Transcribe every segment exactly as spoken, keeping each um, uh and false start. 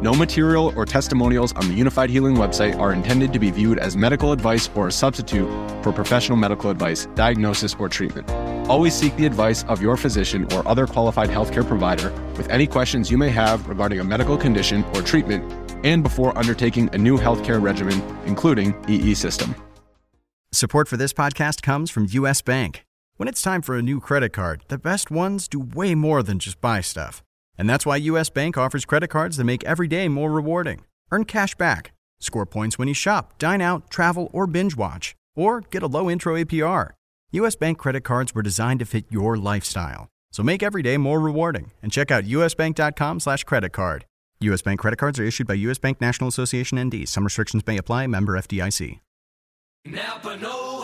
No material or testimonials on the Unified Healing website are intended to be viewed as medical advice or a substitute for professional medical advice, diagnosis, or treatment. Always seek the advice of your physician or other qualified healthcare provider with any questions you may have regarding a medical condition or treatment and before undertaking a new healthcare regimen, including E E System. Support for this podcast comes from U S. Bank. When it's time for a new credit card, the best ones do way more than just buy stuff. And that's why U S. Bank offers credit cards that make every day more rewarding. Earn cash back, score points when you shop, dine out, travel, or binge watch, or get a low intro A P R. U S. Bank credit cards were designed to fit your lifestyle. So make every day more rewarding and check out usbank.com slash credit card. U S. Bank credit cards are issued by U S. Bank National Association N D. Some restrictions may apply. Member F D I C. Napa Know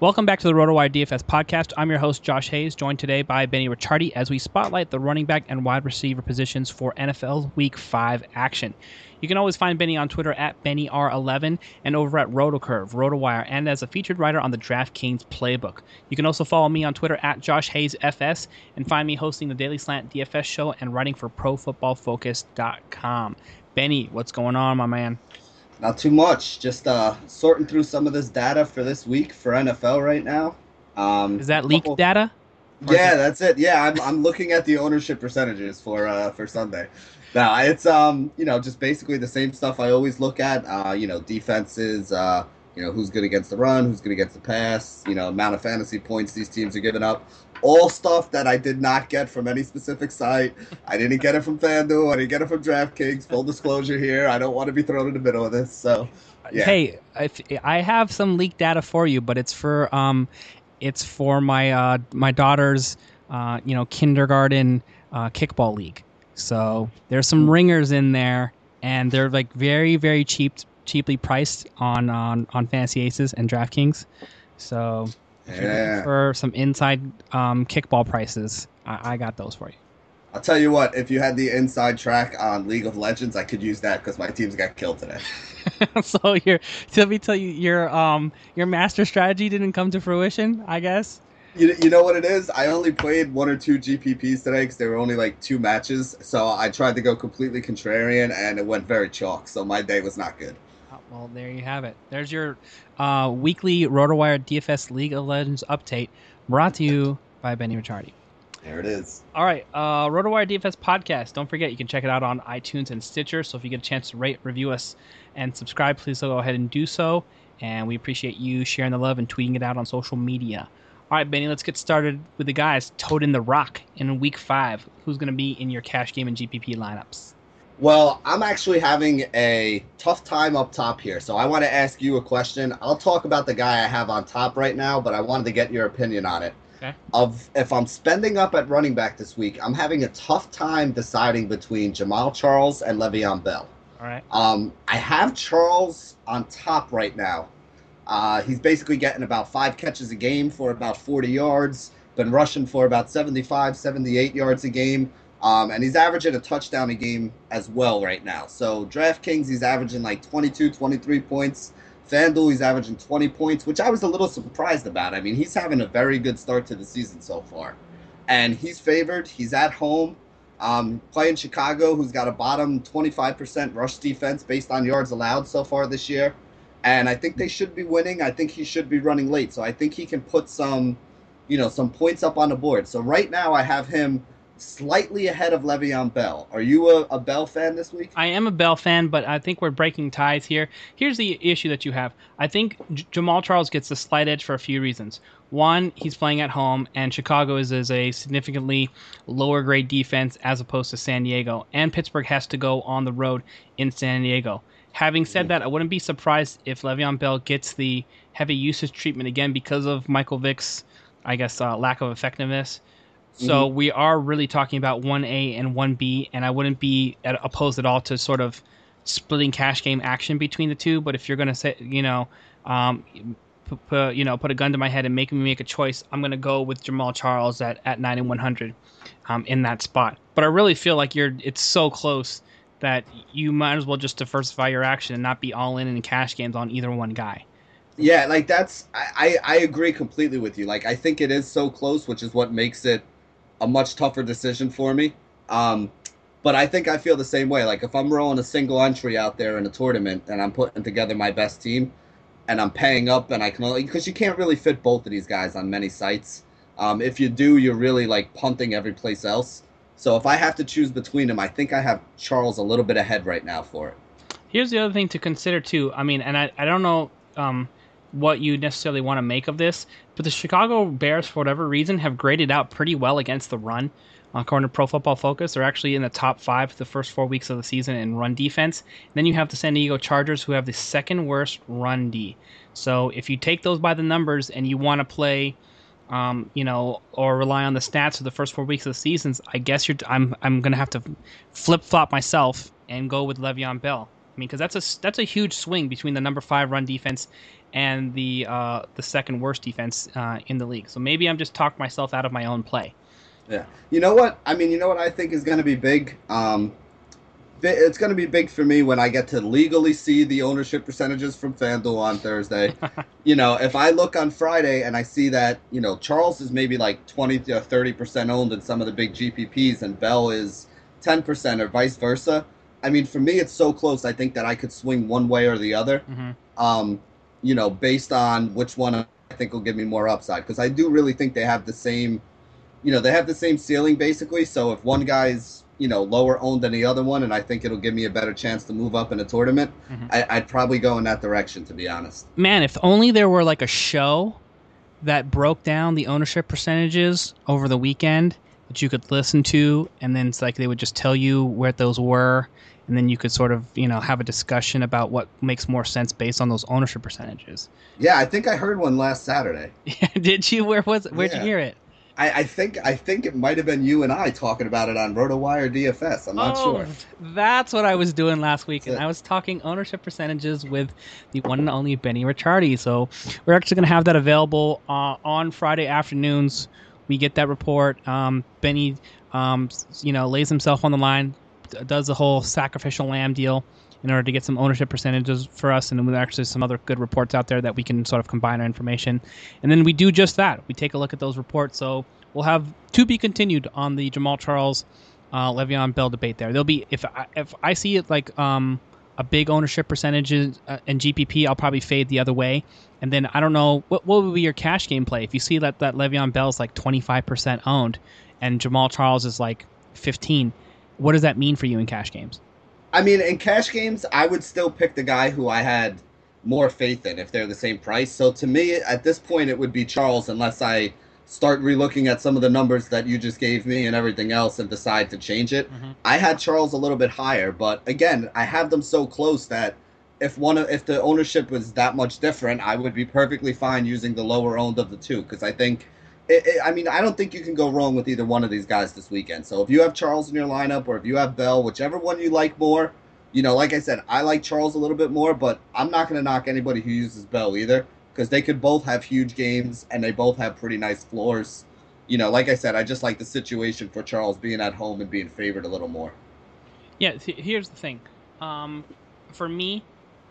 Welcome back to the RotoWire D F S podcast. I'm your host, Josh Hayes, joined today by Benny Ricciardi as we spotlight the running back and wide receiver positions for N F L Week five action. You can always find Benny on Twitter at Benny R eleven and over at RotoCurve, RotoWire, and as a featured writer on the DraftKings playbook. You can also follow me on Twitter at Josh Hayes F S and find me hosting the Daily Slant D F S show and writing for Pro Football Focus dot com. Benny, what's going on, my man? Not too much. Just uh, sorting through some of this data for this week for N F L right now. Um, is that leaked couple... data? Yeah, it... that's it. Yeah, I'm I'm looking at the ownership percentages for uh, for Sunday. Now it's um you know just basically the same stuff I always look at. Uh, you know defenses. Uh, you know who's good against the run, who's good against the pass. You know amount of fantasy points these teams are giving up. All stuff that I did not get from any specific site. I didn't get it from FanDuel. I didn't get it from DraftKings. Full disclosure here. I don't want to be thrown in the middle of this. So, yeah. Hey, if, I have some leaked data for you, but it's for um, it's for my uh, my daughter's uh, you know kindergarten uh, kickball league. So there's some ringers in there, and they're like very very cheap, cheaply priced on on, on Fantasy Aces and DraftKings. So. Yeah. For some inside um, kickball prices, I-, I got those for you. I'll tell you what, if you had the inside track on League of Legends, I could use that because my teams got killed today. So your, let me tell you, your um your master strategy didn't come to fruition, I guess. You you know what it is? I only played one or two G P Ps today because there were only like two matches. So I tried to go completely contrarian, and it went very chalk. So my day was not good. Well, there you have it. There's your uh, weekly RotoWire D F S League of Legends update brought to you by Benny Ricciardi. There it is. All right. Uh, RotoWire D F S podcast. Don't forget, you can check it out on iTunes and Stitcher. So if you get a chance to rate, review us, and subscribe, please go ahead and do so. And we appreciate you sharing the love and tweeting it out on social media. All right, Benny, let's get started with the guys toting the rock in week five. Who's going to be in your cash game and G P P lineups? Well, I'm actually having a tough time up top here, so I want to ask you a question. I'll talk about the guy I have on top right now, but I wanted to get your opinion on it. Okay. Of if I'm spending up at running back this week, I'm having a tough time deciding between Jamaal Charles and Le'Veon Bell. All right. Um, I have Charles on top right now. Uh, he's basically getting about five catches a game for about forty yards, been rushing for about seventy-five, seventy-eight yards a game. Um, and he's averaging a touchdown a game as well right now. So DraftKings, he's averaging like twenty-two, twenty-three points. FanDuel, he's averaging twenty points, which I was a little surprised about. I mean, he's having a very good start to the season so far. And he's favored. He's at home. Um, playing Chicago, who's got a bottom twenty-five percent rush defense based on yards allowed so far this year. And I think they should be winning. I think he should be running late. So I think he can put some, you know, some points up on the board. So right now I have him slightly ahead of Le'Veon Bell. Are you a, a Bell fan this week? I am a Bell fan, but I think we're breaking ties here. Here's the issue that you have. I think J- Jamaal Charles gets the slight edge for a few reasons. One, he's playing at home, and Chicago is, is a significantly lower-grade defense as opposed to San Diego, and Pittsburgh has to go on the road in San Diego. Having said that, I wouldn't be surprised if Le'Veon Bell gets the heavy usage treatment again because of Michael Vick's, I guess, uh, lack of effectiveness. So mm-hmm. we are really talking about one A and one B, and I wouldn't be at, opposed at all to sort of splitting cash game action between the two. But if you're going to say, you know, um, p- p- you know, put a gun to my head and make me make a choice, I'm going to go with Jamaal Charles at, at ninety-one hundred um, in that spot. But I really feel like you're it's so close that you might as well just diversify your action and not be all in in cash games on either one guy. Yeah, like that's I, I, I agree completely with you. Like I think it is so close, which is what makes it a much tougher decision for me. Um, but I think I feel the same way. Like if I'm rolling a single entry out there in a tournament and I'm putting together my best team and I'm paying up and I can only, because you can't really fit both of these guys on many sites. Um, if you do, you're really like punting every place else. So if I have to choose between them, I think I have Charles a little bit ahead right now for it. Here's the other thing to consider too. I mean, and I, I don't know um, what you necessarily want to make of this, but the Chicago Bears, for whatever reason, have graded out pretty well against the run. According to ProFootballFocus, they're actually in the top five for the first four weeks of the season in run defense. And then you have the San Diego Chargers, who have the second worst run D. So if you take those by the numbers and you want to play, um, you know, or rely on the stats for the first four weeks of the seasons, I guess you're. T- I'm I'm gonna have to flip flop myself and go with Le'Veon Bell. I mean, because that's a that's a huge swing between the number five run defense and the uh, the second worst defense uh, in the league. So maybe I'm just talking myself out of my own play. Yeah. You know what? I mean, you know what I think is going to be big? Um, it's going to be big for me when I get to legally see the ownership percentages from FanDuel on Thursday. You know, if I look on Friday and I see that, you know, Charles is maybe like twenty to thirty percent owned in some of the big G P Ps and Bell is ten percent or vice versa. I mean, for me, it's so close. I think that I could swing one way or the other. Mm-hmm. Um, you know, based on which one I think will give me more upside. Because I do really think they have the same, you know, they have the same ceiling basically. So if one guy's, you know, lower owned than the other one, and I think it'll give me a better chance to move up in a tournament, mm-hmm. I, I'd probably go in that direction, to be honest. Man, if only there were like a show that broke down the ownership percentages over the weekend that you could listen to, and then it's like they would just tell you where those were. And then you could sort of, you know, have a discussion about what makes more sense based on those ownership percentages. Yeah, I think I heard one last Saturday. Yeah, did you? Where was it? Where'd yeah. you hear it? I, I think I think it might have been you and I talking about it on RotoWire D F S. I'm not oh, sure. That's what I was doing last week, that's and it. I was talking ownership percentages with the one and only Benny Ricciardi. So we're actually going to have that available uh, on Friday afternoons. We get that report. Um, Benny, um, you know, lays himself on the line. Does the whole sacrificial lamb deal in order to get some ownership percentages for us, and then there's actually some other good reports out there that we can sort of combine our information, and then we do just that. We take a look at those reports, so we'll have to be continued on the Jamaal Charles, uh, Le'Veon Bell debate. There, there'll be if I, if I see it like um, a big ownership percentage in, uh, in G P P, I'll probably fade the other way, and then I don't know what what would be your cash game play if you see that that Le'Veon Bell's like twenty-five percent owned, and Jamaal Charles is like fifteen. What does that mean for you in cash games? I mean, in cash games, I would still pick the guy who I had more faith in if they're the same price. So to me, at this point, it would be Charles unless I start relooking at some of the numbers that you just gave me and everything else and decide to change it. Mm-hmm. I had Charles a little bit higher, but again, I have them so close that if one of, if the ownership was that much different, I would be perfectly fine using the lower owned of the two because I think – It, it, I mean, I don't think you can go wrong with either one of these guys this weekend. So if you have Charles in your lineup or if you have Bell, whichever one you like more, you know, like I said, I like Charles a little bit more, but I'm not going to knock anybody who uses Bell either because they could both have huge games and they both have pretty nice floors. You know, like I said, I just like the situation for Charles being at home and being favored a little more. Yeah, th- here's the thing. Um, for me,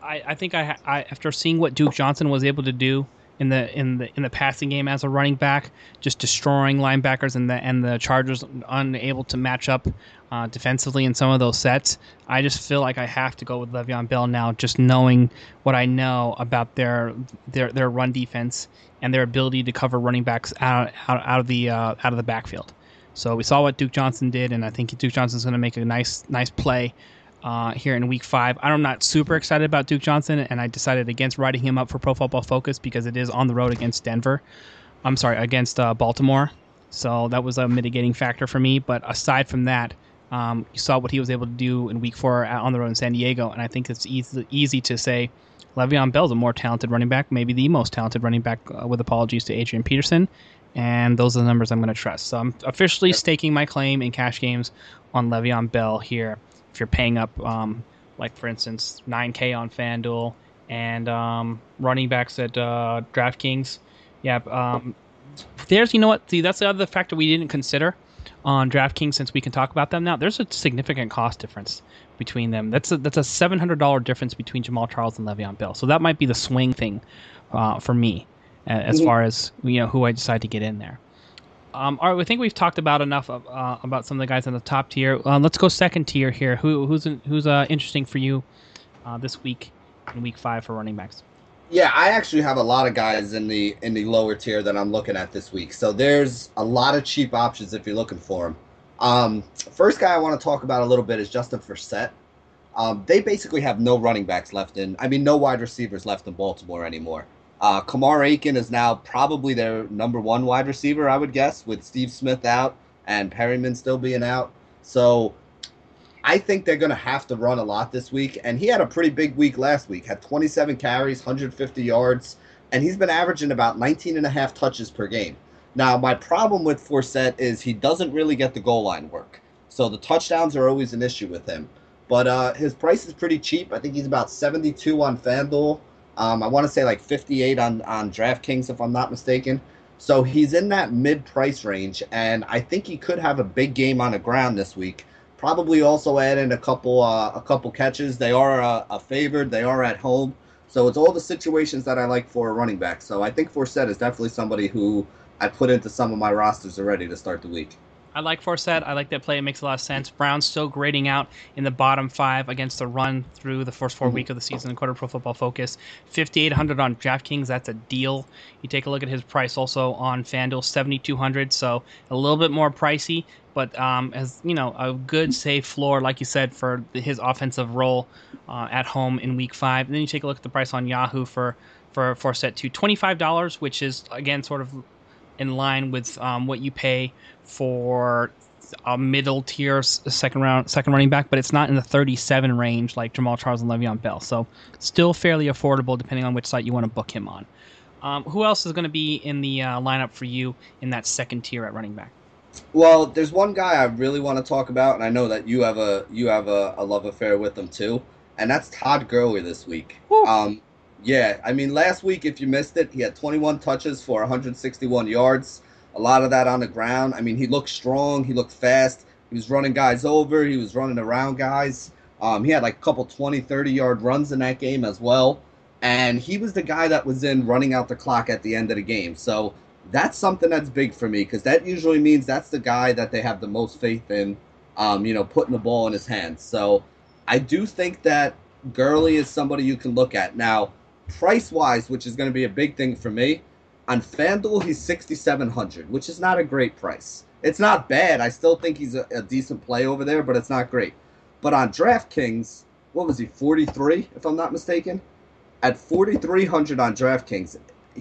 I, I think I, ha- I after seeing what Duke Johnson was able to do in the in the in the passing game as a running back, just destroying linebackers, and the and the Chargers unable to match up uh, defensively in some of those sets. I just feel like I have to go with Le'Veon Bell now, just knowing what I know about their their their run defense and their ability to cover running backs out out, out of the uh, out of the backfield. So we saw what Duke Johnson did, and I think Duke Johnson's going to make a nice nice play uh, here in Week Five. I'm not super excited about Duke Johnson, and I decided against writing him up for Pro Football Focus because it is on the road against Denver. I'm sorry, against uh, Baltimore. So that was a mitigating factor for me. But aside from that, um, you saw what he was able to do in Week Four on the road in San Diego, and I think it's easy easy to say Le'Veon Bell's a more talented running back, maybe the most talented running back, uh, with apologies to Adrian Peterson. And those are the numbers I'm going to trust. So I'm officially staking my claim in cash games on Le'Veon Bell here. If you're paying up, um, like, for instance, nine K on FanDuel and um, running backs at uh, DraftKings. Yeah, um, there's, you know what, see, that's the other factor we didn't consider on DraftKings since we can talk about them now. There's a significant cost difference between them. That's a, that's a seven hundred dollars difference between Jamaal Charles and Le'Veon Bell. So that might be the swing thing uh, for me, as mm-hmm. far as, you know, who I decide to get in there. Um, all right, I think we've talked about enough of, uh, about some of the guys in the top tier. Uh, let's go second tier here. Who, who's who's uh, interesting for you uh, this week in Week Five for running backs? Yeah, I actually have a lot of guys in the in the lower tier that I'm looking at this week. So there's a lot of cheap options if you're looking for them. Um, first guy I want to talk about a little bit is Justin Forsett. Um, they basically have no running backs left in. I mean, no wide receivers left in Baltimore anymore. Uh, Kamar Aiken is now probably their number one wide receiver, I would guess, with Steve Smith out and Perryman still being out. So I think they're going to have to run a lot this week. And he had a pretty big week last week, had twenty-seven carries, one hundred fifty yards, and he's been averaging about nineteen and a half touches per game. Now, my problem with Forsett is he doesn't really get the goal line work. So the touchdowns are always an issue with him. But uh, his price is pretty cheap. I think he's about seventy-two on FanDuel. Um, I want to say like fifty-eight on, on DraftKings, if I'm not mistaken. So he's in that mid-price range, and I think he could have a big game on the ground this week. Probably also add in a couple uh, a couple catches. They are a, a favored. They are at home. So it's all the situations that I like for a running back. So I think Forsett is definitely somebody who I put into some of my rosters already to start the week. I like Forsett. I like that play. It makes a lot of sense. Brown's still grading out in the bottom five against the run through the first four mm-hmm. week of the season in Quarter Pro Football Focus. fifty-eight hundred on DraftKings. That's a deal. You take a look at his price also on FanDuel, seventy-two hundred. So a little bit more pricey, but um, as you know, a good safe floor, like you said, for his offensive role uh, at home in Week Five. And then you take a look at the price on Yahoo for for Forsett to twenty-five dollars, which is again sort of in line with um, what you pay for a middle tier second round second running back, but it's not in the thirty-seven range like Jamaal Charles and Le'Veon Bell. So still fairly affordable depending on which site you want to book him on. Um, who else is going to be in the uh, lineup for you in that second tier at running back? Well, there's one guy I really want to talk about, and I know that you have a you have a, a love affair with him too, and that's Todd Gurley this week. Um, yeah, I mean, last week, if you missed it, he had twenty-one touches for one hundred sixty-one yards. A lot of that on the ground. I mean, he looked strong. He looked fast. He was running guys over. He was running around guys. Um, he had like a couple twenty, thirty-yard runs in that game as well. And he was the guy that was in running out the clock at the end of the game. So that's something that's big for me because that usually means that's the guy that they have the most faith in, um, you know, putting the ball in his hands. So I do think that Gurley is somebody you can look at. Now, price-wise, which is going to be a big thing for me, on FanDuel, he's sixty-seven hundred, which is not a great price. It's not bad. I still think he's a, a decent play over there, but it's not great. But on DraftKings, what was he, forty-three, if I'm not mistaken? At forty-three hundred on DraftKings,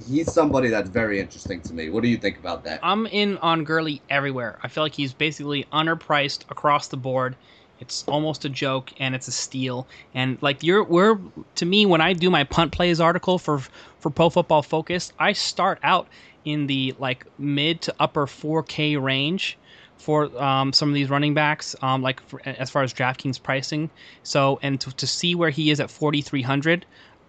he's somebody that's very interesting to me. What do you think about that? I'm in on Gurley everywhere. I feel like he's basically underpriced across the board. It's almost a joke, and it's a steal. And like you're, we're to me when I do my punt plays article for for Pro Football Focus, I start out in the like mid to upper four K range for um, some of these running backs, um, like for, as far as DraftKings pricing. So and to, to see where he is at forty-three hundred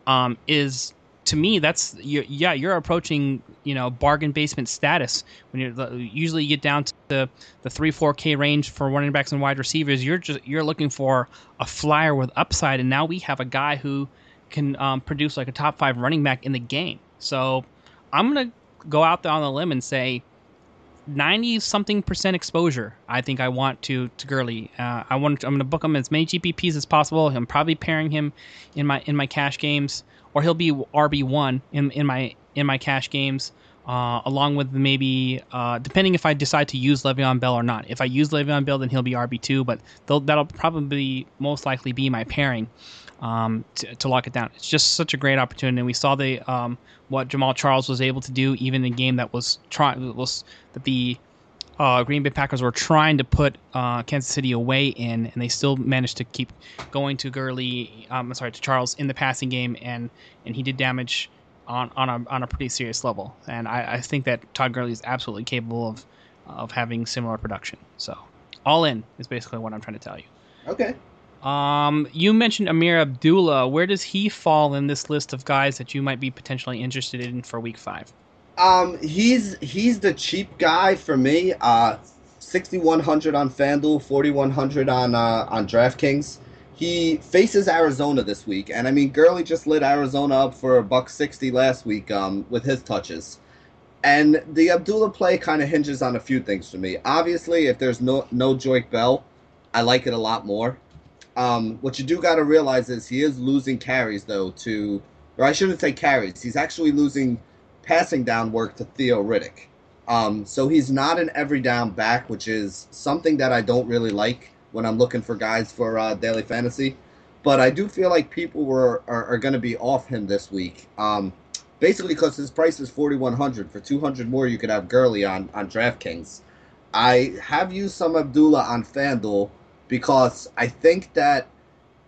um, is. To me, that's you're, yeah. You're approaching you know bargain basement status when you're usually you get down to the, the three four K range for running backs and wide receivers. You're just you're looking for a flyer with upside, and now we have a guy who can um, produce like a top five running back in the game. So I'm going to go out there on a limb and say ninety-something percent exposure I think I want to to Gurley. Uh, I want to, I'm going to book him as many G P Ps as possible. I'm probably pairing him in my in my cash games, or he'll be R B one in in my in my cash games, uh, along with maybe uh, depending if I decide to use Le'Veon Bell or not. If I use Le'Veon Bell, then he'll be R B two, but that'll probably most likely be my pairing. Um, to, to lock it down. It's just such a great opportunity. And we saw the um, what Jamaal Charles was able to do, even in a game that was try- was that the uh, Green Bay Packers were trying to put uh, Kansas City away in, and they still managed to keep going to Gurley. Um, I'm sorry, to Charles in the passing game, and, and he did damage on on a on a pretty serious level. And I, I think that Todd Gurley is absolutely capable of of having similar production. So all in is basically what I'm trying to tell you. Okay. Um, you mentioned Ameer Abdullah. Where does he fall in this list of guys that you might be potentially interested in for week five? Um, he's he's the cheap guy for me. Uh, sixty-one hundred on FanDuel, forty-one hundred on uh, on DraftKings. He faces Arizona this week, and I mean Gurley just lit Arizona up for a buck sixty last week um, with his touches. And the Abdullah play kind of hinges on a few things for me. Obviously, if there's no no Joique Bell, I like it a lot more. Um, what you do got to realize is he is losing carries, though, to – or I shouldn't say carries. He's actually losing passing down work to Theo Riddick. Um, so he's not an every down back, which is something that I don't really like when I'm looking for guys for uh, daily fantasy. But I do feel like people were are, are going to be off him this week, um, basically because his price is forty-one hundred. For two hundred more, you could have Gurley on, on DraftKings. I have used some Abdullah on FanDuel, because I think that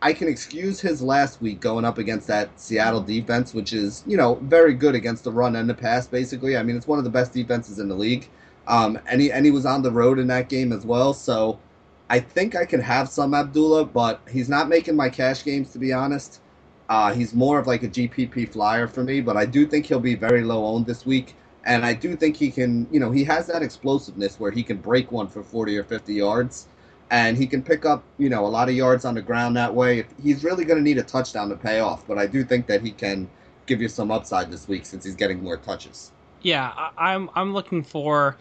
I can excuse his last week going up against that Seattle defense, which is, you know, very good against the run and the pass, basically. I mean, it's one of the best defenses in the league. Um, and, he, and he was on the road in that game as well. So I think I can have some Abdullah, but he's not making my cash games, to be honest. Uh, he's more of like a G P P flyer for me, but I do think he'll be very low owned this week. And I do think he can, you know, he has that explosiveness where he can break one for forty or fifty yards. And he can pick up, you know, a lot of yards on the ground that way. He's really going to need a touchdown to pay off, but I do think that he can give you some upside this week since he's getting more touches. Yeah, I'm I'm looking for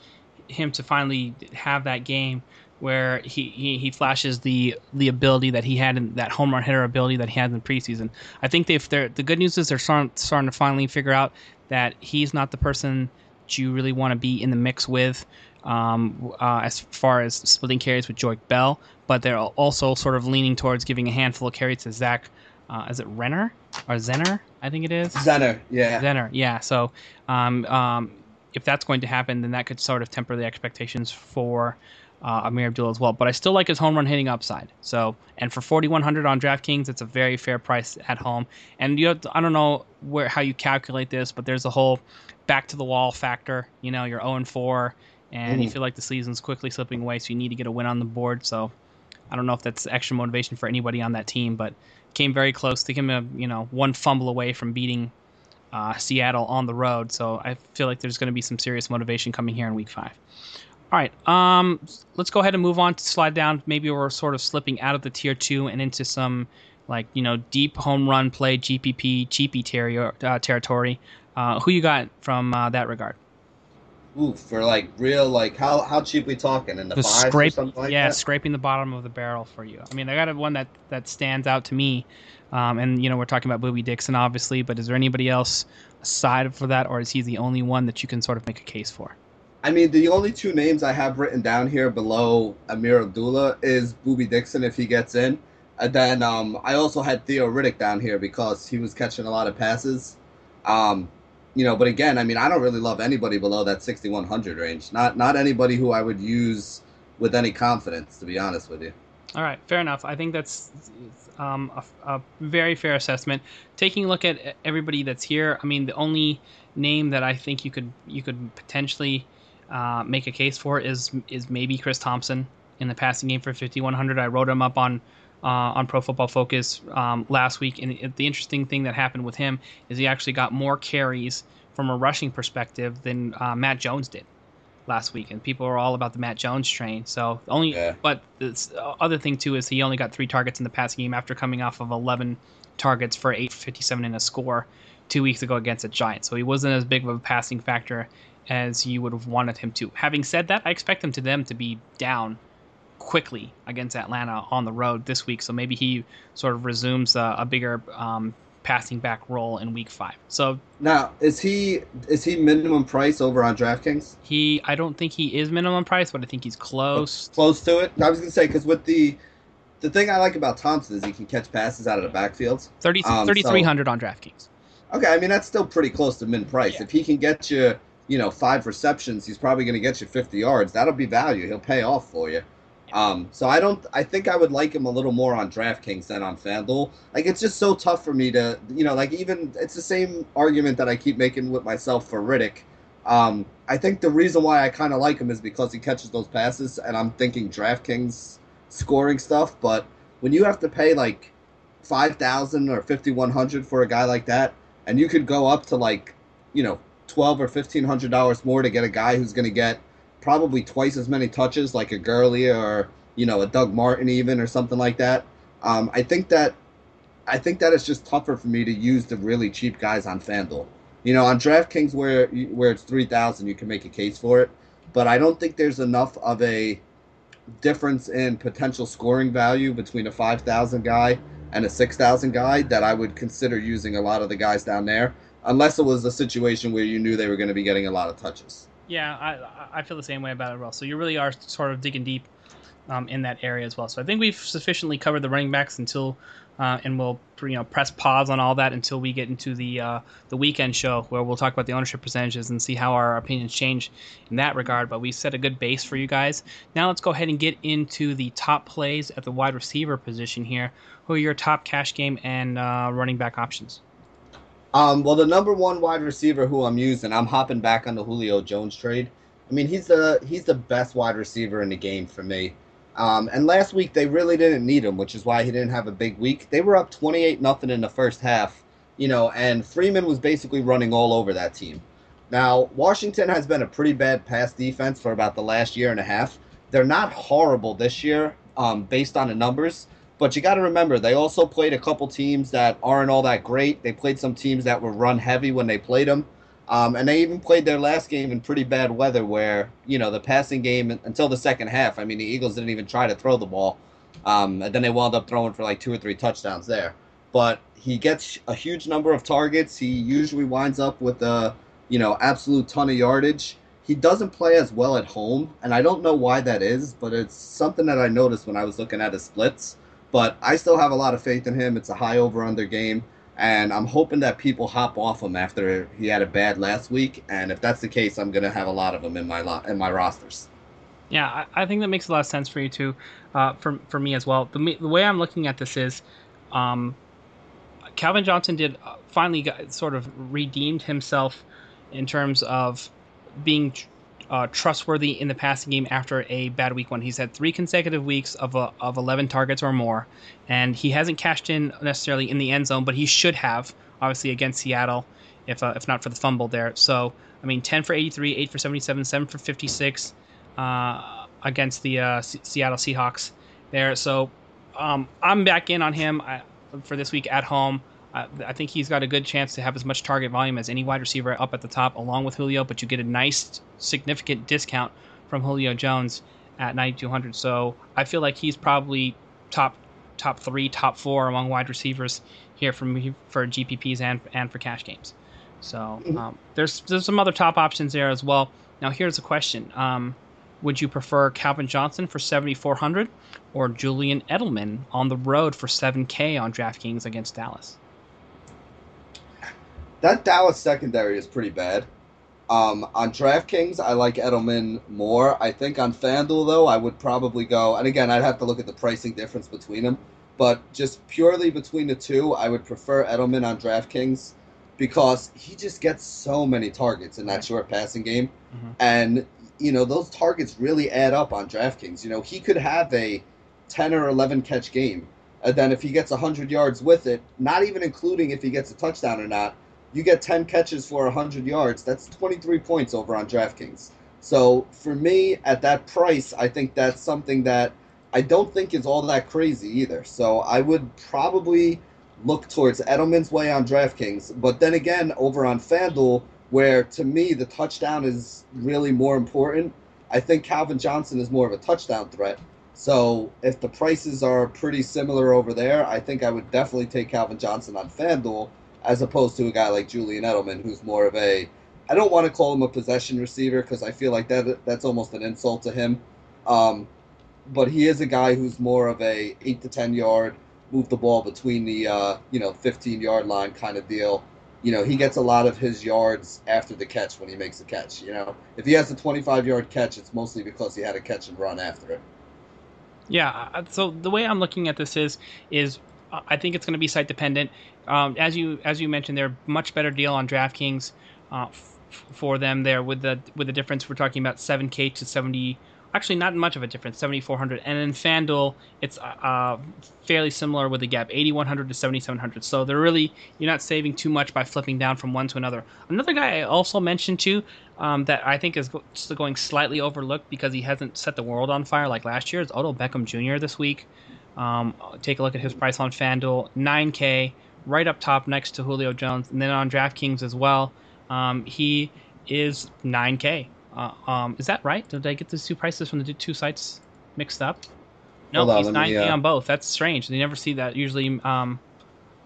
him to finally have that game where he, he, he flashes the the ability that he had in that home run hitter ability that he had in the preseason. I think if they're the good news is they're starting starting to finally figure out that he's not the person that you really want to be in the mix with. Um, uh, as far as splitting carries with Joique Bell, but they're also sort of leaning towards giving a handful of carries to Zach. Uh, is it Renner or Zenner? I think it is Zenner. Yeah, Zenner. Yeah. So, um, um, if that's going to happen, then that could sort of temper the expectations for uh, Ameer Abdullah as well. But I still like his home run hitting upside. So, and for forty-one hundred on DraftKings, it's a very fair price at home. And you, have to, I don't know where how you calculate this, but there's a whole back to the wall factor. You know, you're oh and four. And mm-hmm. you feel like the season's quickly slipping away, so you need to get a win on the board. So I don't know if that's extra motivation for anybody on that team, but came very close. They came, a, you know, one fumble away from beating uh, Seattle on the road. So I feel like there's going to be some serious motivation coming here in Week Five. All right, um, let's go ahead and move on to slide down. Maybe we're sort of slipping out of the Tier Two and into some, like, you know, deep home run play, G P P, cheapy ter- uh, territory. Uh, who you got from uh, that regard? Ooh, for like real, like how how cheap we talking in the fives scrape, or something like yeah, that? Yeah, scraping the bottom of the barrel for you. I mean, I got one that, that stands out to me, um, and you know we're talking about Boobie Dixon obviously, but is there anybody else aside for that, or is he the only one that you can sort of make a case for? I mean, the only two names I have written down here below Ameer Abdullah is Boobie Dixon if he gets in, and then um, I also had Theo Riddick down here because he was catching a lot of passes. Um, You know, but again, I mean, I don't really love anybody below that sixty-one hundred range. Not not anybody who I would use with any confidence, to be honest with you. All right, fair enough. I think that's um, a, a very fair assessment. Taking a look at everybody that's here, I mean, the only name that I think you could you could potentially uh, make a case for is is maybe Chris Thompson in the passing game for fifty-one hundred. I wrote him up on. Uh, on Pro Football Focus um, last week, and it, the interesting thing that happened with him is he actually got more carries from a rushing perspective than uh, Matt Jones did. last week, and people are all about the Matt Jones train. So only, yeah. But the other thing too is he only got three targets in the passing game after coming off of eleven targets for eight fifty-seven and a score two weeks ago against the Giants. So he wasn't as big of a passing factor as you would have wanted him to. Having said that, I expect him to them to be down quickly against Atlanta on the road this week. So maybe he sort of resumes a, a bigger um, passing back role in week five. So now is he is he minimum price over on DraftKings? He I don't think he is minimum price, but I think he's close. Close to it. I was gonna say because with the the thing I like about Thompson is he can catch passes out of the backfields. Thirty um, thirty-three hundred so, on DraftKings. Okay, I mean that's still pretty close to min price. Yeah. If he can get you, you know, five receptions, he's probably gonna get you fifty yards. That'll be value. He'll pay off for you. Um, so I don't. I think I would like him a little more on DraftKings than on FanDuel. Like it's just so tough for me to, you know, like even it's the same argument that I keep making with myself for Riddick. Um, I think the reason why I kind of like him is because he catches those passes, and I'm thinking DraftKings scoring stuff. But when you have to pay like five thousand or fifty one hundred for a guy like that, and you could go up to like, you know, twelve or fifteen hundred dollars more to get a guy who's going to get probably twice as many touches, like a Gurley or, you know, a Doug Martin even or something like that. Um, I think that I think that it's just tougher for me to use the really cheap guys on FanDuel. You know, on DraftKings where where it's three thousand dollars, you can make a case for it. But I don't think there's enough of a difference in potential scoring value between a five thousand dollars guy and a six thousand dollars guy that I would consider using a lot of the guys down there, unless it was a situation where you knew they were going to be getting a lot of touches. Yeah, I I feel the same way about it as well. So you really are sort of digging deep um, in that area as well. So I think we've sufficiently covered the running backs until, uh, and we'll you know press pause on all that until we get into the uh, the weekend show where we'll talk about the ownership percentages and see how our opinions change in that regard. But we set a good base for you guys. Now let's go ahead and get into the top plays at the wide receiver position here. Who are your top cash game and uh, running back options? Um, well, the number one wide receiver who I'm using, I'm hopping back on the Julio Jones trade. I mean, he's the he's the best wide receiver in the game for me. Um, and last week they really didn't need him, which is why he didn't have a big week. They were up twenty-eight nothing in the first half, you know, and Freeman was basically running all over that team. Now, Washington has been a pretty bad pass defense for about the last year and a half. They're not horrible this year, um, based on the numbers. But you got to remember, they also played a couple teams that aren't all that great. They played some teams that were run heavy when they played them. Um, and they even played their last game in pretty bad weather where, you know, the passing game until the second half, I mean, the Eagles didn't even try to throw the ball. Um, and then they wound up throwing for like two or three touchdowns there. But he gets a huge number of targets. He usually winds up with a, you know, absolute ton of yardage. He doesn't play as well at home. And I don't know why that is, but it's something that I noticed when I was looking at his splits. But I still have a lot of faith in him. It's a high over-under game, and I'm hoping that people hop off him after he had a bad last week. And if that's the case, I'm going to have a lot of him in my lo- in my rosters. Yeah, I, I think that makes a lot of sense for you too, uh, for for me as well. The, the way I'm looking at this is, um, Calvin Johnson did uh, finally got, sort of redeemed himself in terms of being Tr- Uh, trustworthy in the passing game after a bad week one. He's had three consecutive weeks of uh, of eleven targets or more, and he hasn't cashed in necessarily in the end zone, but he should have, obviously, against Seattle, if uh, if not for the fumble there. So, I mean, ten for eighty-three, eight for seventy-seven, seven for fifty-six uh, against the uh, C- Seattle Seahawks there. So, um, I'm back in on him I, for this week at home. I, I think he's got a good chance to have as much target volume as any wide receiver up at the top, along with Julio, but you get a nice, significant discount from Julio Jones at ninety-two hundred. So I feel like he's probably top top three, top four among wide receivers here for me, for G P Ps and and for cash games. So um, there's there's some other top options there as well. Now here's a question. Um, would you prefer Calvin Johnson for seventy-four hundred or Julian Edelman on the road for seven K on DraftKings against Dallas? That Dallas secondary is pretty bad. Um, on DraftKings, I like Edelman more. I think on FanDuel, though, I would probably go, and again, I'd have to look at the pricing difference between them, but just purely between the two, I would prefer Edelman on DraftKings because he just gets so many targets in that short passing game. Mm-hmm. And, you know, those targets really add up on DraftKings. You know, he could have a ten or eleven catch game, and then if he gets one hundred yards with it, not even including if he gets a touchdown or not, you get ten catches for one hundred yards. That's twenty-three points over on DraftKings. So for me, at that price, I think that's something that I don't think is all that crazy either. So I would probably look towards Edelman's way on DraftKings. But then again, over on FanDuel, where to me the touchdown is really more important, I think Calvin Johnson is more of a touchdown threat. So if the prices are pretty similar over there, I think I would definitely take Calvin Johnson on FanDuel as opposed to a guy like Julian Edelman, who's more of a, I don't want to call him a possession receiver because I feel like that that's almost an insult to him. Um, but he is a guy who's more of a eight to ten yard, move the ball between the uh, you know fifteen yard line kind of deal. You know, he gets a lot of his yards after the catch when he makes a catch. You know, if he has a twenty-five yard catch, it's mostly because he had a catch and run after it. Yeah, so the way I'm looking at this is, is I think it's going to be site dependent. Um, as you as you mentioned, they're much better deal on DraftKings uh, f- for them there with the with the difference we're talking about seven K to seventy. Actually, not much of a difference, seventy-four hundred. And in FanDuel, it's uh, fairly similar with the gap, eighty-one hundred to seventy-seven hundred. So they're really, you're not saving too much by flipping down from one to another. Another guy I also mentioned too um, that I think is go- still going slightly overlooked because he hasn't set the world on fire like last year is Odell Beckham Junior this week. Um, take a look at his price on FanDuel, nine K, right up top next to Julio Jones. And then on DraftKings as well, um, he is nine K. Uh, um, is that right? Did I get these two prices from the two sites mixed up? No, he's nine K uh... on both. That's strange. They never see that usually um,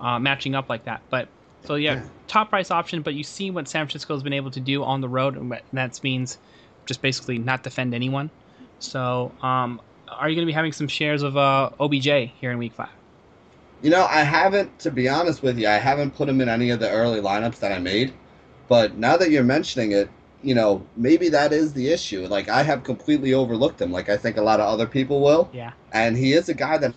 uh, matching up like that. But so yeah, yeah, top price option. But you see what San Francisco has been able to do on the road, and that means just basically not defend anyone. So um, are you going to be having some shares of uh, O B J here in Week Five? You know, I haven't. To be honest with you, I haven't put him in any of the early lineups that I made. But now that you're mentioning it, you know, maybe that is the issue. Like, I have completely overlooked him, like I think a lot of other people will. Yeah. And he is a guy that...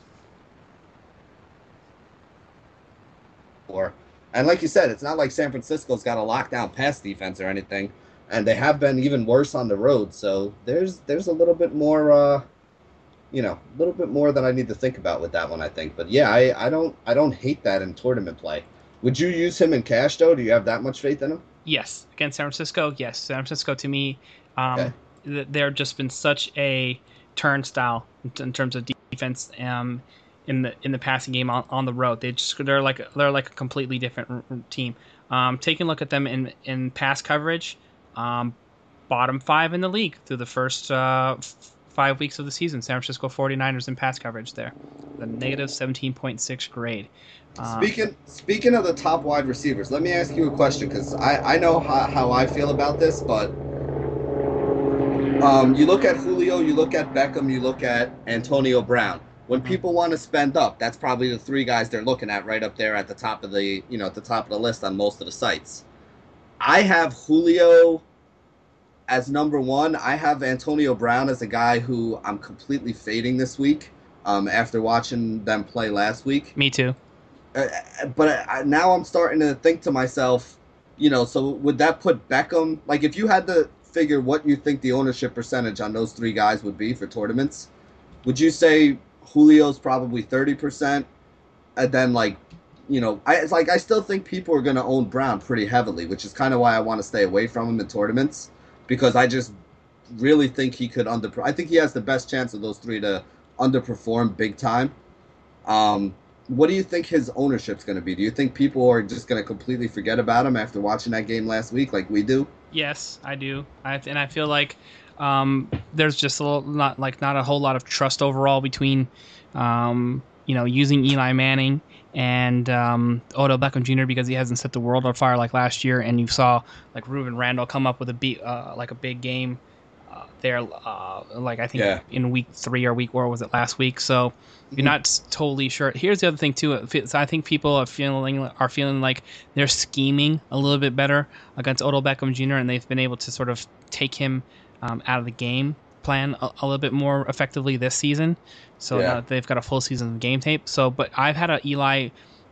And like you said, it's not like San Francisco's got a lockdown pass defense or anything, and they have been even worse on the road. So there's there's a little bit more, uh, you know, a little bit more that I need to think about with that one, I think. But yeah, I, I don't I don't hate that in tournament play. Would you use him in cash, though? Do you have that much faith in him? Yes, against San Francisco, yes. San Francisco, to me, um, okay. th- they've just been such a turnstile in, t- in terms of defense um, in the in the passing game on, on the road. They just they're like they're like a completely different r- r- team. Um, taking a look at them in in pass coverage, um, bottom five in the league through the first uh, f- five weeks of the season. San Francisco 49ers in pass coverage there, the negative seventeen point six grade. Speaking speaking of the top wide receivers, let me ask you a question because I, I know how, how I feel about this, but um, you look at Julio, you look at Beckham, you look at Antonio Brown. When people want to spend up, that's probably the three guys they're looking at right up there at the top of the you know at the top of the list on most of the sites. I have Julio as number one. I have Antonio Brown as a guy who I'm completely fading this week um, after watching them play last week. Me too. Uh, but I, now I'm starting to think to myself, you know, so would that put Beckham, like if you had to figure what you think the ownership percentage on those three guys would be for tournaments, would you say Julio's probably thirty percent? And then like, you know, I, it's like I still think people are going to own Brown pretty heavily, which is kind of why I want to stay away from him in tournaments because I just really think he could underperform. I think he has the best chance of those three to underperform big time. Um, What do you think his ownership's going to be? Do you think people are just going to completely forget about him after watching that game last week like we do? Yes, I do. I, and I feel like um, there's just a little, not like not a whole lot of trust overall between um, you know, using Eli Manning and um, Odell Beckham Junior because he hasn't set the world on fire like last year, and you saw like Reuben Randall come up with a beat, uh, like a big game uh, there uh, like I think yeah. in week three or week four was it last week. So you're not totally sure. Here's the other thing too. I think people are feeling are feeling like they're scheming a little bit better against Odell Beckham Junior and they've been able to sort of take him um, out of the game plan a, a little bit more effectively this season. So yeah. Now that they've got a full season of game tape. So, but I've had an Eli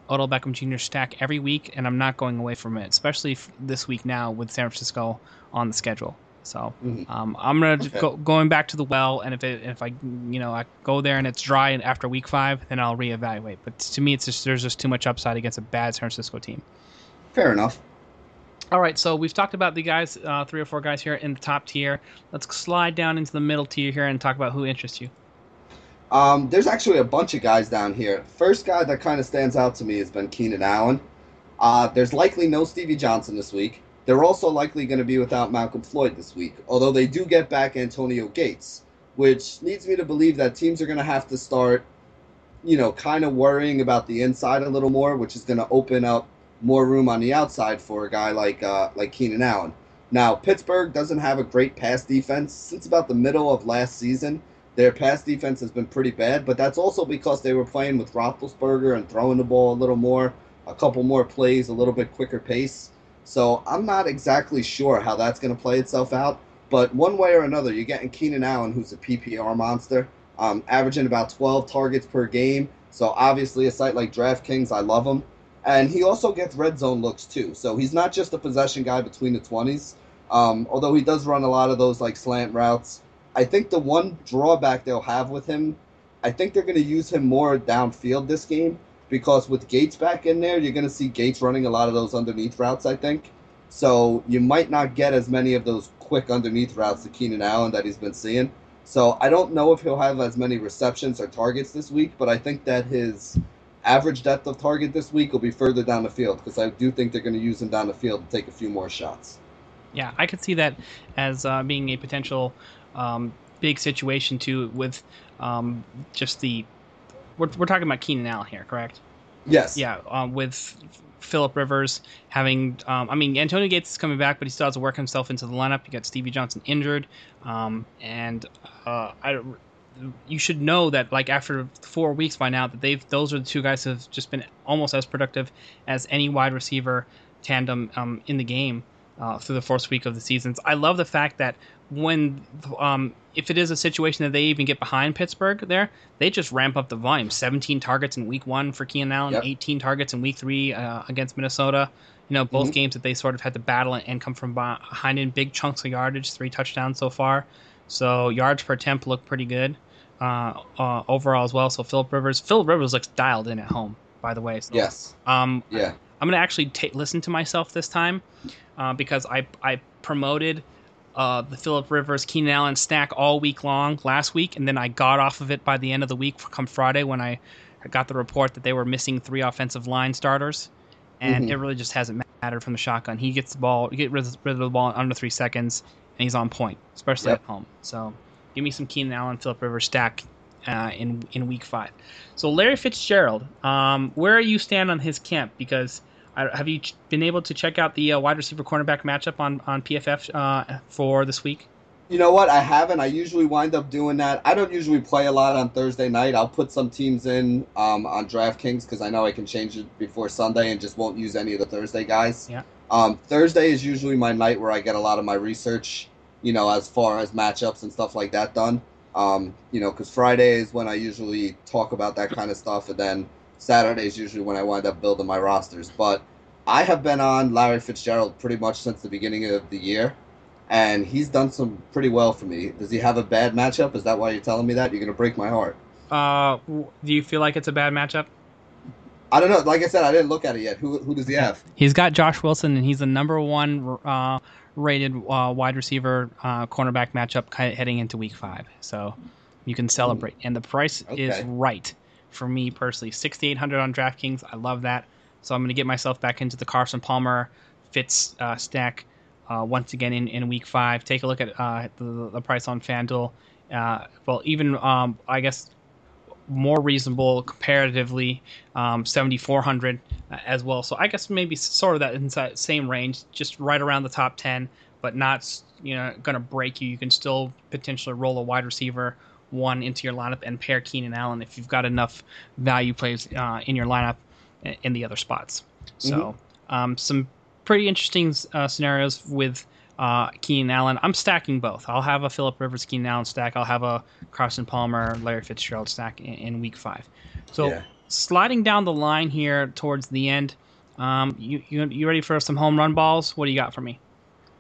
Odell Beckham Junior stack every week, and I'm not going away from it, especially f- this week now with San Francisco on the schedule. So um, I'm gonna okay. go, going back to the well, and if it, if I you know I go there and it's dry and after week five, then I'll reevaluate. But to me, it's just there's just too much upside against a bad San Francisco team. Fair enough. All right, so we've talked about the guys, uh, three or four guys here in the top tier. Let's slide down into the middle tier here and talk about who interests you. Um, there's actually a bunch of guys down here. First guy that kind of stands out to me has been Keenan Allen. Uh, there's likely no Stevie Johnson this week. They're also likely going to be without Malcolm Floyd this week, although they do get back Antonio Gates, which leads me to believe that teams are going to have to start, you know, kind of worrying about the inside a little more, which is going to open up more room on the outside for a guy like uh, like Keenan Allen. Now, Pittsburgh doesn't have a great pass defense. Since about the middle of last season, their pass defense has been pretty bad, but that's also because they were playing with Roethlisberger and throwing the ball a little more, a couple more plays, a little bit quicker pace. So I'm not exactly sure how that's going to play itself out, but one way or another, you're getting Keenan Allen, who's a P P R monster, um, averaging about twelve targets per game. So obviously a site like DraftKings, I love him. And he also gets red zone looks too. So he's not just a possession guy between the twenties, um, although he does run a lot of those like slant routes. I think the one drawback they'll have with him, I think they're going to use him more downfield this game because with Gates back in there, you're going to see Gates running a lot of those underneath routes, I think. So you might not get as many of those quick underneath routes to Keenan Allen that he's been seeing. So I don't know if he'll have as many receptions or targets this week, but I think that his average depth of target this week will be further down the field because I do think they're going to use him down the field to take a few more shots. Yeah, I could see that as uh, being a potential Um, big situation too with um, just the we're we're talking about Keenan Allen here, correct? Yes. Yeah. Um, with Philip Rivers having, um, I mean, Antonio Gates is coming back, but he still has to work himself into the lineup. You got Stevie Johnson injured, um, and uh, I you should know that like after four weeks by now that they've those are the two guys who have just been almost as productive as any wide receiver tandem um, in the game uh, through the first week of the season. I love the fact that. When, um, if it is a situation that they even get behind Pittsburgh there, they just ramp up the volume. seventeen targets in week one for Keenan Allen, yep. eighteen targets in week three uh, against Minnesota. You know, both mm-hmm. games that they sort of had to battle and come from behind in big chunks of yardage, three touchdowns so far. So yards per attempt look pretty good uh, uh, overall as well. So Philip Rivers, Philip Rivers looks dialed in at home, by the way. So, yes. Um, yeah. I'm going to actually t- listen to myself this time uh, because I I promoted Uh, the Philip Rivers, Keenan Allen stack all week long last week, and then I got off of it by the end of the week come Friday when I got the report that they were missing three offensive line starters, and mm-hmm. it really just hasn't mattered from the shotgun. He gets the ball, get rid of the ball in under three seconds, and he's on point, especially yep. at home. So give me some Keenan Allen, Philip Rivers stack uh, in in week five. So Larry Fitzgerald, um, where you stand on his camp? Because have you been able to check out the uh, wide receiver cornerback matchup on, on P F F uh, for this week? You know what? I haven't. I usually wind up doing that. I don't usually play a lot on Thursday night. I'll put some teams in um, on DraftKings because I know I can change it before Sunday and just won't use any of the Thursday guys. Yeah. Um, Thursday is usually my night where I get a lot of my research, you know, as far as matchups and stuff like that done. Um, you know, because Friday is when I usually talk about that kind of stuff, and then Saturday is usually when I wind up building my rosters. But I have been on Larry Fitzgerald pretty much since the beginning of the year, and he's done some pretty well for me. Does he have a bad matchup? Is that why you're telling me that? You're going to break my heart. Uh, do you feel like it's a bad matchup? I don't know. Like I said, I didn't look at it yet. Who who does he have? He's got Josh Wilson, and he's the number one uh, rated uh, wide receiver uh, cornerback matchup heading into week five. So you can celebrate. And the price okay. is right. For me personally, sixty-eight hundred on DraftKings. I love that. So I'm going to get myself back into the Carson Palmer Fitz uh, stack uh, once again in, in week five. Take a look at uh, the, the price on FanDuel. Uh, well, even um, I guess more reasonable comparatively, um, seventy-four hundred uh, as well. So I guess maybe sort of that inside same range, just right around the top ten, but not you know going to break you. You can still potentially roll a wide receiver one into your lineup and pair Keenan Allen if you've got enough value plays uh, in your lineup in the other spots. Mm-hmm. So um, some pretty interesting uh, scenarios with uh, Keenan Allen. I'm stacking both. I'll have a Philip Rivers Keenan Allen stack. I'll have a Carson Palmer Larry Fitzgerald stack in, in week five. So yeah. sliding down the line here towards the end, um, you, you you ready for some home run balls? What do you got for me?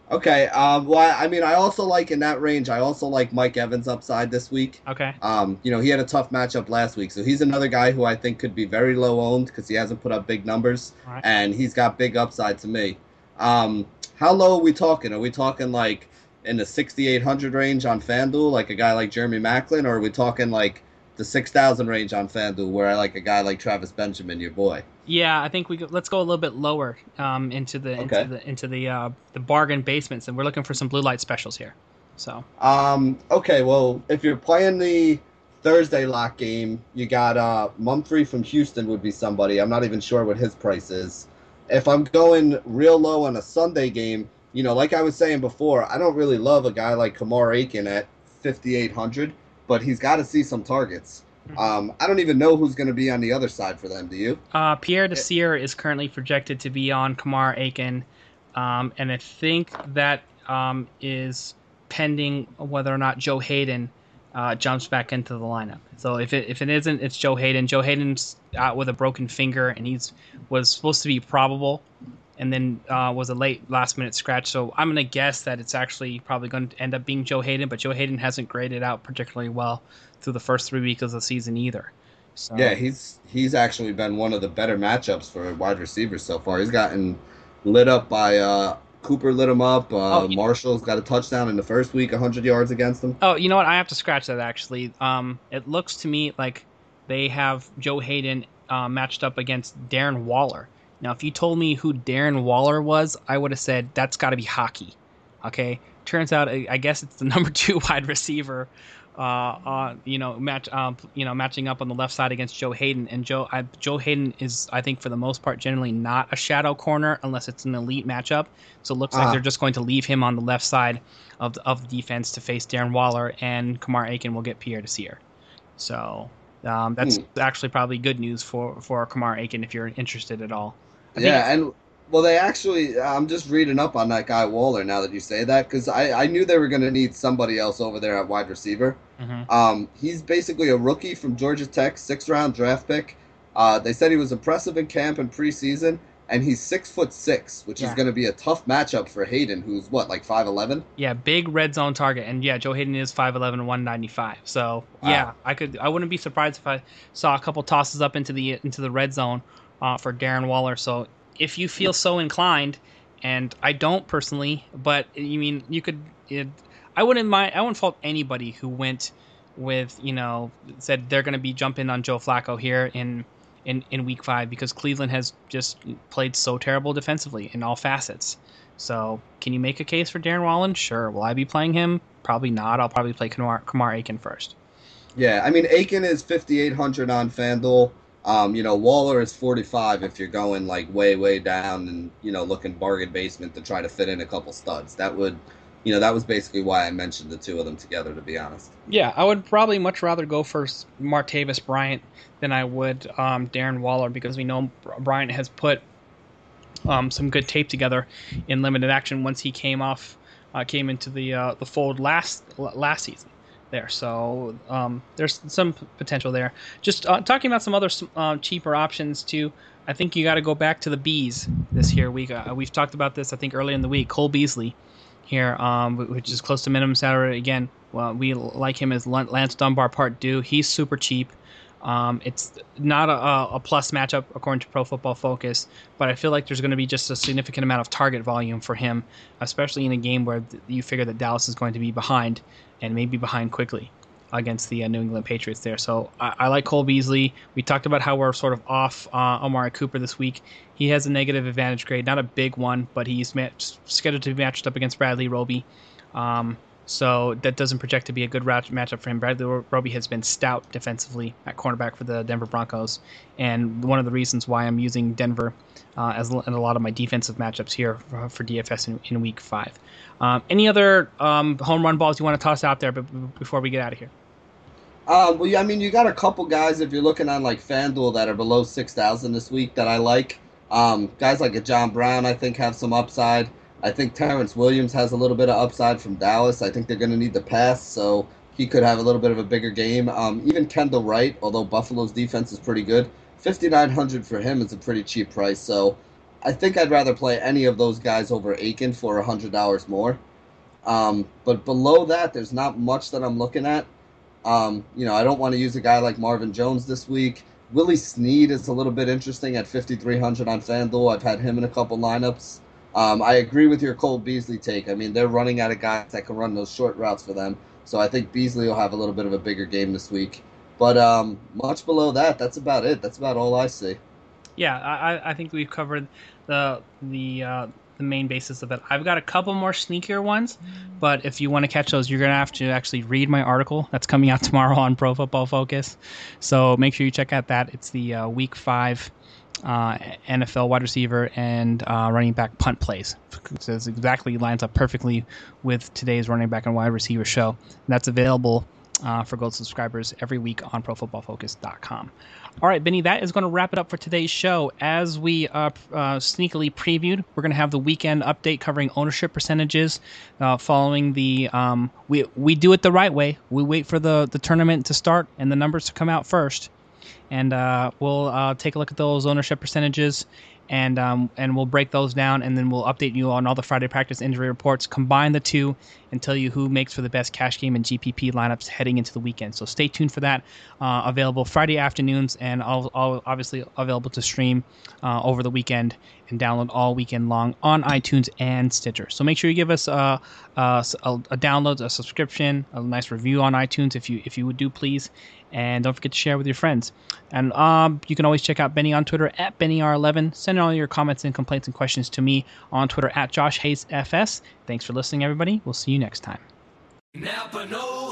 Okay, um, well, I mean, I also like in that range, I also like Mike Evans' upside this week. Okay. Um, you know, he had a tough matchup last week, so he's another guy who I think could be very low-owned because he hasn't put up big numbers, right. and he's got big upside to me. Um, How low are we talking? Are we talking like in the sixty-eight hundred range on FanDuel, like a guy like Jeremy Maclin, or are we talking like the six thousand range on FanDuel, where I like a guy like Travis Benjamin, your boy? Yeah, I think we go, let's go a little bit lower um, into the okay. into the into the uh, the bargain basements, and we're looking for some blue light specials here. So um, okay, well, if you're playing the Thursday lock game, you got uh, Mumphrey from Houston would be somebody. I'm not even sure what his price is. If I'm going real low on a Sunday game, you know, like I was saying before, I don't really love a guy like Kamar Aiken at fifty-eight hundred, but he's got to see some targets. Um, I don't even know who's going to be on the other side for them, do you? Uh, Pierre Desir is currently projected to be on Kamar Aiken, um, and I think that um, is pending whether or not Joe Haden uh, jumps back into the lineup. So if it if it isn't, it's Joe Haden. Joe Haden's out with a broken finger, and he's was supposed to be probable, and then uh, was a late last-minute scratch. So I'm going to guess that it's actually probably going to end up being Joe Haden, but Joe Haden hasn't graded out particularly well through the first three weeks of the season either. So. Yeah, he's he's actually been one of the better matchups for wide receivers so far. He's gotten lit up by uh, Cooper lit him up. Uh, oh, Marshall's got a touchdown in the first week, one hundred yards against him. Oh, you know what? I have to scratch that, actually. Um, it looks to me like they have Joe Haden uh, matched up against Darren Waller. Now, if you told me who Darren Waller was, I would have said that's got to be hockey. Okay, turns out I guess it's the number two wide receiver. Uh, uh you know, match, um, you know, matching up on the left side against Joe Haden, and Joe, I, Joe Haden is, I think, for the most part, generally not a shadow corner unless it's an elite matchup. So it looks uh-huh. like they're just going to leave him on the left side of the, of the defense to face Darren Waller, and Kamar Aiken will get Pierre Desir. So um, that's hmm. actually probably good news for for Kamar Aiken if you're interested at all. Yeah, and, well, they actually – I'm just reading up on that guy Waller now that you say that, because I, I knew they were going to need somebody else over there at wide receiver. Mm-hmm. Um, he's basically a rookie from Georgia Tech, sixth-round draft pick. Uh, they said he was impressive in camp and preseason, and he's six foot six, which yeah. is going to be a tough matchup for Haden, who's, what, like five eleven? Yeah, big red zone target. And, yeah, Joe Haden is five eleven, one ninety-five. So, wow. yeah, I could I wouldn't be surprised if I saw a couple tosses up into the into the red zone Uh, for Darren Waller. So if you feel so inclined, and I don't personally, but you mean you could it, I wouldn't mind I wouldn't fault anybody who went with, you know, said they're going to be jumping on Joe Flacco here in, in in week five, because Cleveland has just played so terrible defensively in all facets. So can you make a case for Darren Waller? Sure. Will I be playing him? Probably not. I'll probably play Kamar, Kamar Aiken first. Yeah, I mean, Aiken is fifty-eight hundred on FanDuel. Um, you know, Waller is forty-five if you're going, like, way, way down and, you know, looking bargain basement to try to fit in a couple studs. That would, you know, that was basically why I mentioned the two of them together, to be honest. Yeah, I would probably much rather go for Martavis Bryant than I would um, Darren Waller, because we know Bryant has put um, some good tape together in limited action once he came off, uh, came into the uh, the fold last last season. There, so um, there's some potential there. Just uh, talking about some other uh, cheaper options too. I think you got to go back to the bees this here week. Uh, we've talked about this, I think, earlier in the week. Cole Beasley here, um, which is close to minimum salary again. Well, we like him as Lance Dunbar Part Two. He's super cheap. Um, it's not a, a plus matchup according to Pro Football Focus, but I feel like there's going to be just a significant amount of target volume for him, especially in a game where you figure that Dallas is going to be behind, and maybe behind quickly against the uh, New England Patriots there. So I, I like Cole Beasley. We talked about how we're sort of off uh, Amari Cooper this week. He has a negative advantage grade, not a big one, but he's matched, scheduled to be matched up against Bradley Roby. Um, so that doesn't project to be a good matchup for him. Bradley Roby has been stout defensively at cornerback for the Denver Broncos, and one of the reasons why I'm using Denver uh, as in a lot of my defensive matchups here for, for D F S in, in week five. Um, any other um, home run balls you want to toss out there before we get out of here? Uh, well, I mean, you got a couple guys, if you're looking on like FanDuel, that are below six thousand this week that I like. Um, guys like a John Brown, I think, have some upside. I think Terrence Williams has a little bit of upside from Dallas. I think they're going to need the pass, so he could have a little bit of a bigger game. Um, even Kendall Wright, although Buffalo's defense is pretty good, fifty-nine hundred for him is a pretty cheap price, so I think I'd rather play any of those guys over Aiken for one hundred dollars more. Um, but below that, there's not much that I'm looking at. Um, you know, I don't want to use a guy like Marvin Jones this week. Willie Snead is a little bit interesting at fifty-three hundred on FanDuel. I've had him in a couple lineups. Um, I agree with your Cole Beasley take. I mean, they're running out of guys that can run those short routes for them. So I think Beasley will have a little bit of a bigger game this week. But um, much below that, that's about it. That's about all I see. Yeah, I, I think we've covered the the uh, the main basis of it. I've got a couple more sneakier ones, but if you want to catch those, you're going to have to actually read my article that's coming out tomorrow on Pro Football Focus. So make sure you check out that. It's the uh, Week five uh, N F L wide receiver and uh, running back punt plays. So it exactly lines up perfectly with today's running back and wide receiver show. And that's available Uh, for gold subscribers every week on pro football focus dot com. All right, Benny, that is going to wrap it up for today's show. As we uh, uh, sneakily previewed, we're going to have the weekend update covering ownership percentages uh, following the um, – we we do it the right way. We wait for the, the tournament to start and the numbers to come out first, and uh, we'll uh, take a look at those ownership percentages, and um, and we'll break those down, and then we'll update you on all the Friday practice injury reports, combine the two, and tell you who makes for the best cash game and G P P lineups heading into the weekend. So stay tuned for that, uh, available Friday afternoons, and all, all obviously available to stream uh, over the weekend and download all weekend long on iTunes and Stitcher. So make sure you give us uh, uh, a, a download, a subscription, a nice review on iTunes if you if you would do, please. And don't forget to share with your friends. And um, you can always check out Benny on Twitter at Benny R eleven. Send all your comments and complaints and questions to me on Twitter at Josh Hayes F S. Thanks for listening, everybody. We'll see you next time. Napa know